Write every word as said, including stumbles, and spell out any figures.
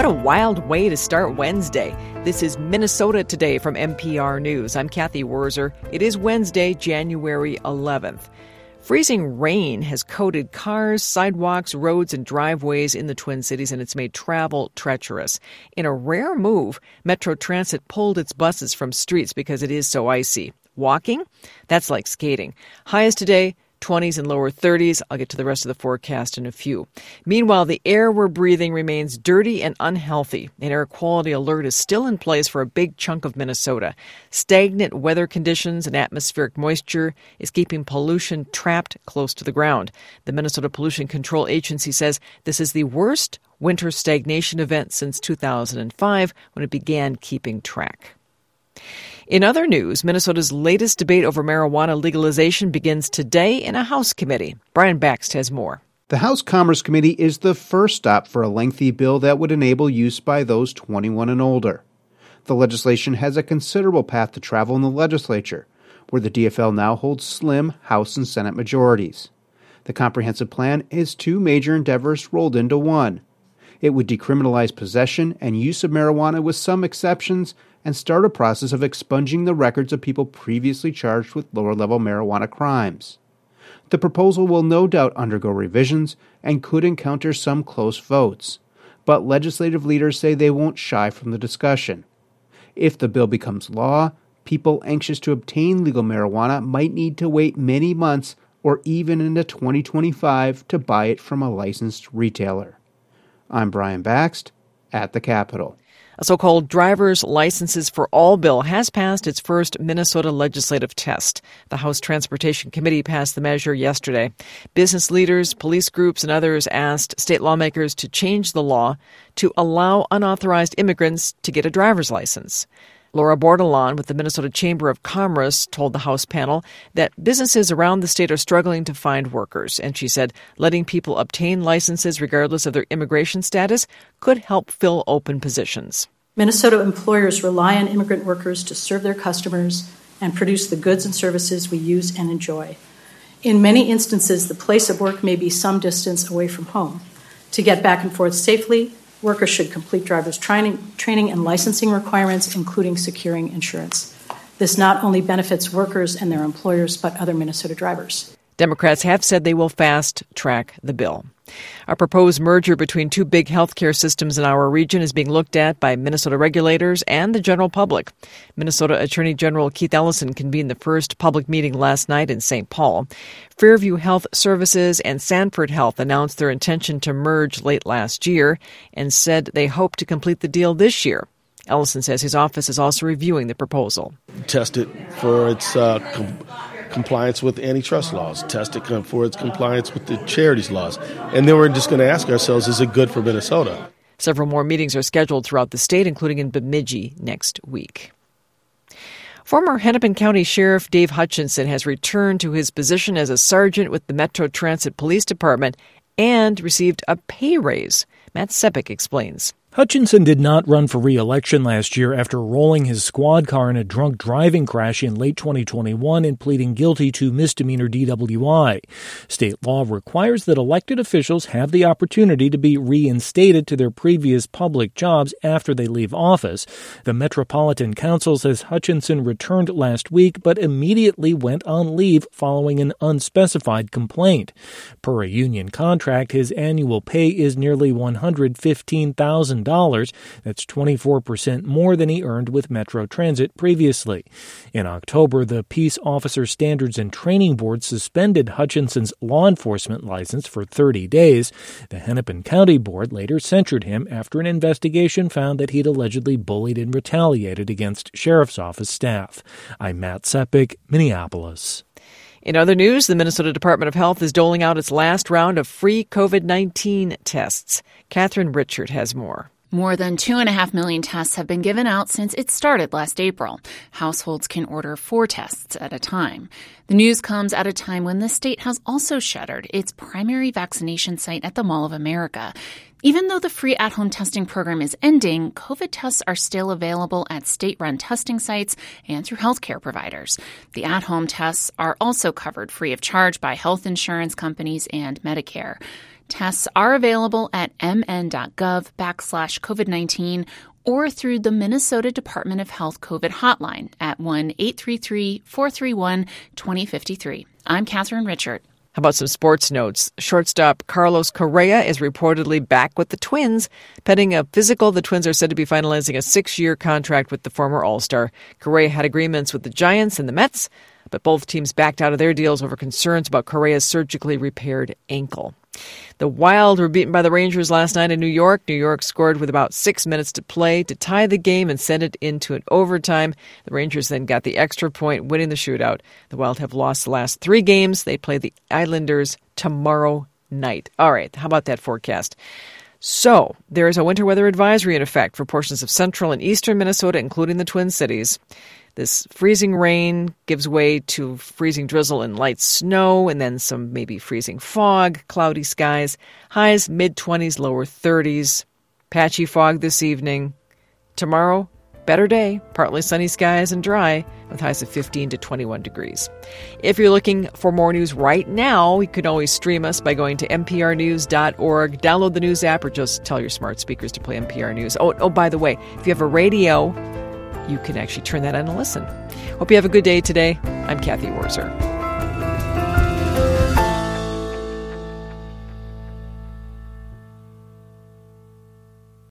What a wild way to start Wednesday. This is Minnesota Today from M P R News. I'm Kathy Wurzer. It is Wednesday, January eleventh. Freezing rain has coated cars, sidewalks, roads, and driveways in the Twin Cities, and it's made travel treacherous. In a rare move, Metro Transit pulled its buses from streets because it is so icy. Walking? That's like skating. Highs today, twenties and lower thirties. I'll get to the rest of the forecast in a few. Meanwhile, the air we're breathing remains dirty and unhealthy. An air quality alert is still in place for a big chunk of Minnesota. Stagnant weather conditions and atmospheric moisture is keeping pollution trapped close to the ground. The Minnesota Pollution Control Agency says this is the worst winter stagnation event since two thousand five, when it began keeping track. In other news, Minnesota's latest debate over marijuana legalization begins today in a House committee. Brian Baxt has more. The House Commerce Committee is the first stop for a lengthy bill that would enable use by those twenty-one and older. The legislation has a considerable path to travel in the legislature, where the D F L now holds slim House and Senate majorities. The comprehensive plan is two major endeavors rolled into one. It would decriminalize possession and use of marijuana with some exceptions and start a process of expunging the records of people previously charged with lower-level marijuana crimes. The proposal will no doubt undergo revisions and could encounter some close votes, but legislative leaders say they won't shy from the discussion. If the bill becomes law, people anxious to obtain legal marijuana might need to wait many months or even into twenty twenty-five to buy it from a licensed retailer. I'm Brian Baxt at the Capitol. A so-called driver's licenses for all bill has passed its first Minnesota legislative test. The House Transportation Committee passed the measure yesterday. Business leaders, police groups, and others asked state lawmakers to change the law to allow unauthorized immigrants to get a driver's license. Laura Bordelon with the Minnesota Chamber of Commerce told the House panel that businesses around the state are struggling to find workers, and she said letting people obtain licenses regardless of their immigration status could help fill open positions. Minnesota employers rely on immigrant workers to serve their customers and produce the goods and services we use and enjoy. In many instances, the place of work may be some distance away from home. To get back and forth safely, workers should complete driver's training, training and licensing requirements, including securing insurance. This not only benefits workers and their employers, but other Minnesota drivers. Democrats have said they will fast-track the bill. A proposed merger between two big healthcare systems in our region is being looked at by Minnesota regulators and the general public. Minnesota Attorney General Keith Ellison convened the first public meeting last night in Saint Paul. Fairview Health Services and Sanford Health announced their intention to merge late last year and said they hope to complete the deal this year. Ellison says his office is also reviewing the proposal. Test it for its uh, com- compliance with antitrust laws, test it com- for its compliance with the charities laws. And then we're just going to ask ourselves, is it good for Minnesota? Several more meetings are scheduled throughout the state, including in Bemidji next week. Former Hennepin County Sheriff Dave Hutchinson has returned to his position as a sergeant with the Metro Transit Police Department and received a pay raise. Matt Sepik explains. Hutchinson did not run for re-election last year after rolling his squad car in a drunk driving crash in late twenty twenty-one and pleading guilty to misdemeanor D W I. State law requires that elected officials have the opportunity to be reinstated to their previous public jobs after they leave office. The Metropolitan Council says Hutchinson returned last week but immediately went on leave following an unspecified complaint. Per a union contract, his annual pay is nearly one hundred fifteen thousand dollars. That's twenty-four percent more than he earned with Metro Transit previously. In October, the Peace Officer Standards and Training Board suspended Hutchinson's law enforcement license for thirty days. The Hennepin County Board later censured him after an investigation found that he'd allegedly bullied and retaliated against sheriff's office staff. I'm Matt Sepik, Minneapolis. In other news, the Minnesota Department of Health is doling out its last round of free COVID nineteen tests. Catherine Richard has more. More than two point five million tests have been given out since it started last April. Households can order four tests at a time. The news comes at a time when the state has also shuttered its primary vaccination site at the Mall of America. Even though the free at-home testing program is ending, COVID tests are still available at state-run testing sites and through healthcare providers. The at-home tests are also covered free of charge by health insurance companies and Medicare. Tests are available at mn.gov backslash COVID-19 or through the Minnesota Department of Health COVID hotline at one eight three three, four three one, two zero five three. I'm Catherine Richard. How about some sports notes? Shortstop Carlos Correa is reportedly back with the Twins. Pending a physical, the Twins are said to be finalizing a six-year contract with the former All-Star. Correa had agreements with the Giants and the Mets, but both teams backed out of their deals over concerns about Correa's surgically repaired ankle. The Wild were beaten by the Rangers last night in New York. New York scored with about six minutes to play to tie the game and send it into an overtime. The Rangers then got the extra point, winning the shootout. The Wild have lost the last three games. They play the Islanders tomorrow night. All right, how about that forecast? So, there is a winter weather advisory in effect for portions of central and eastern Minnesota, including the Twin Cities. This freezing rain gives way to freezing drizzle and light snow, and then some maybe freezing fog, cloudy skies, highs mid-twenties, lower thirties, patchy fog this evening. Tomorrow, better day, partly sunny skies and dry, with highs of fifteen to twenty-one degrees. If you're looking for more news right now, you can always stream us by going to m p r news dot org, download the news app, or just tell your smart speakers to play M P R News. Oh, oh by the way, if you have a radio, you can actually turn that on and listen. Hope you have a good day today. I'm Kathy Wurzer.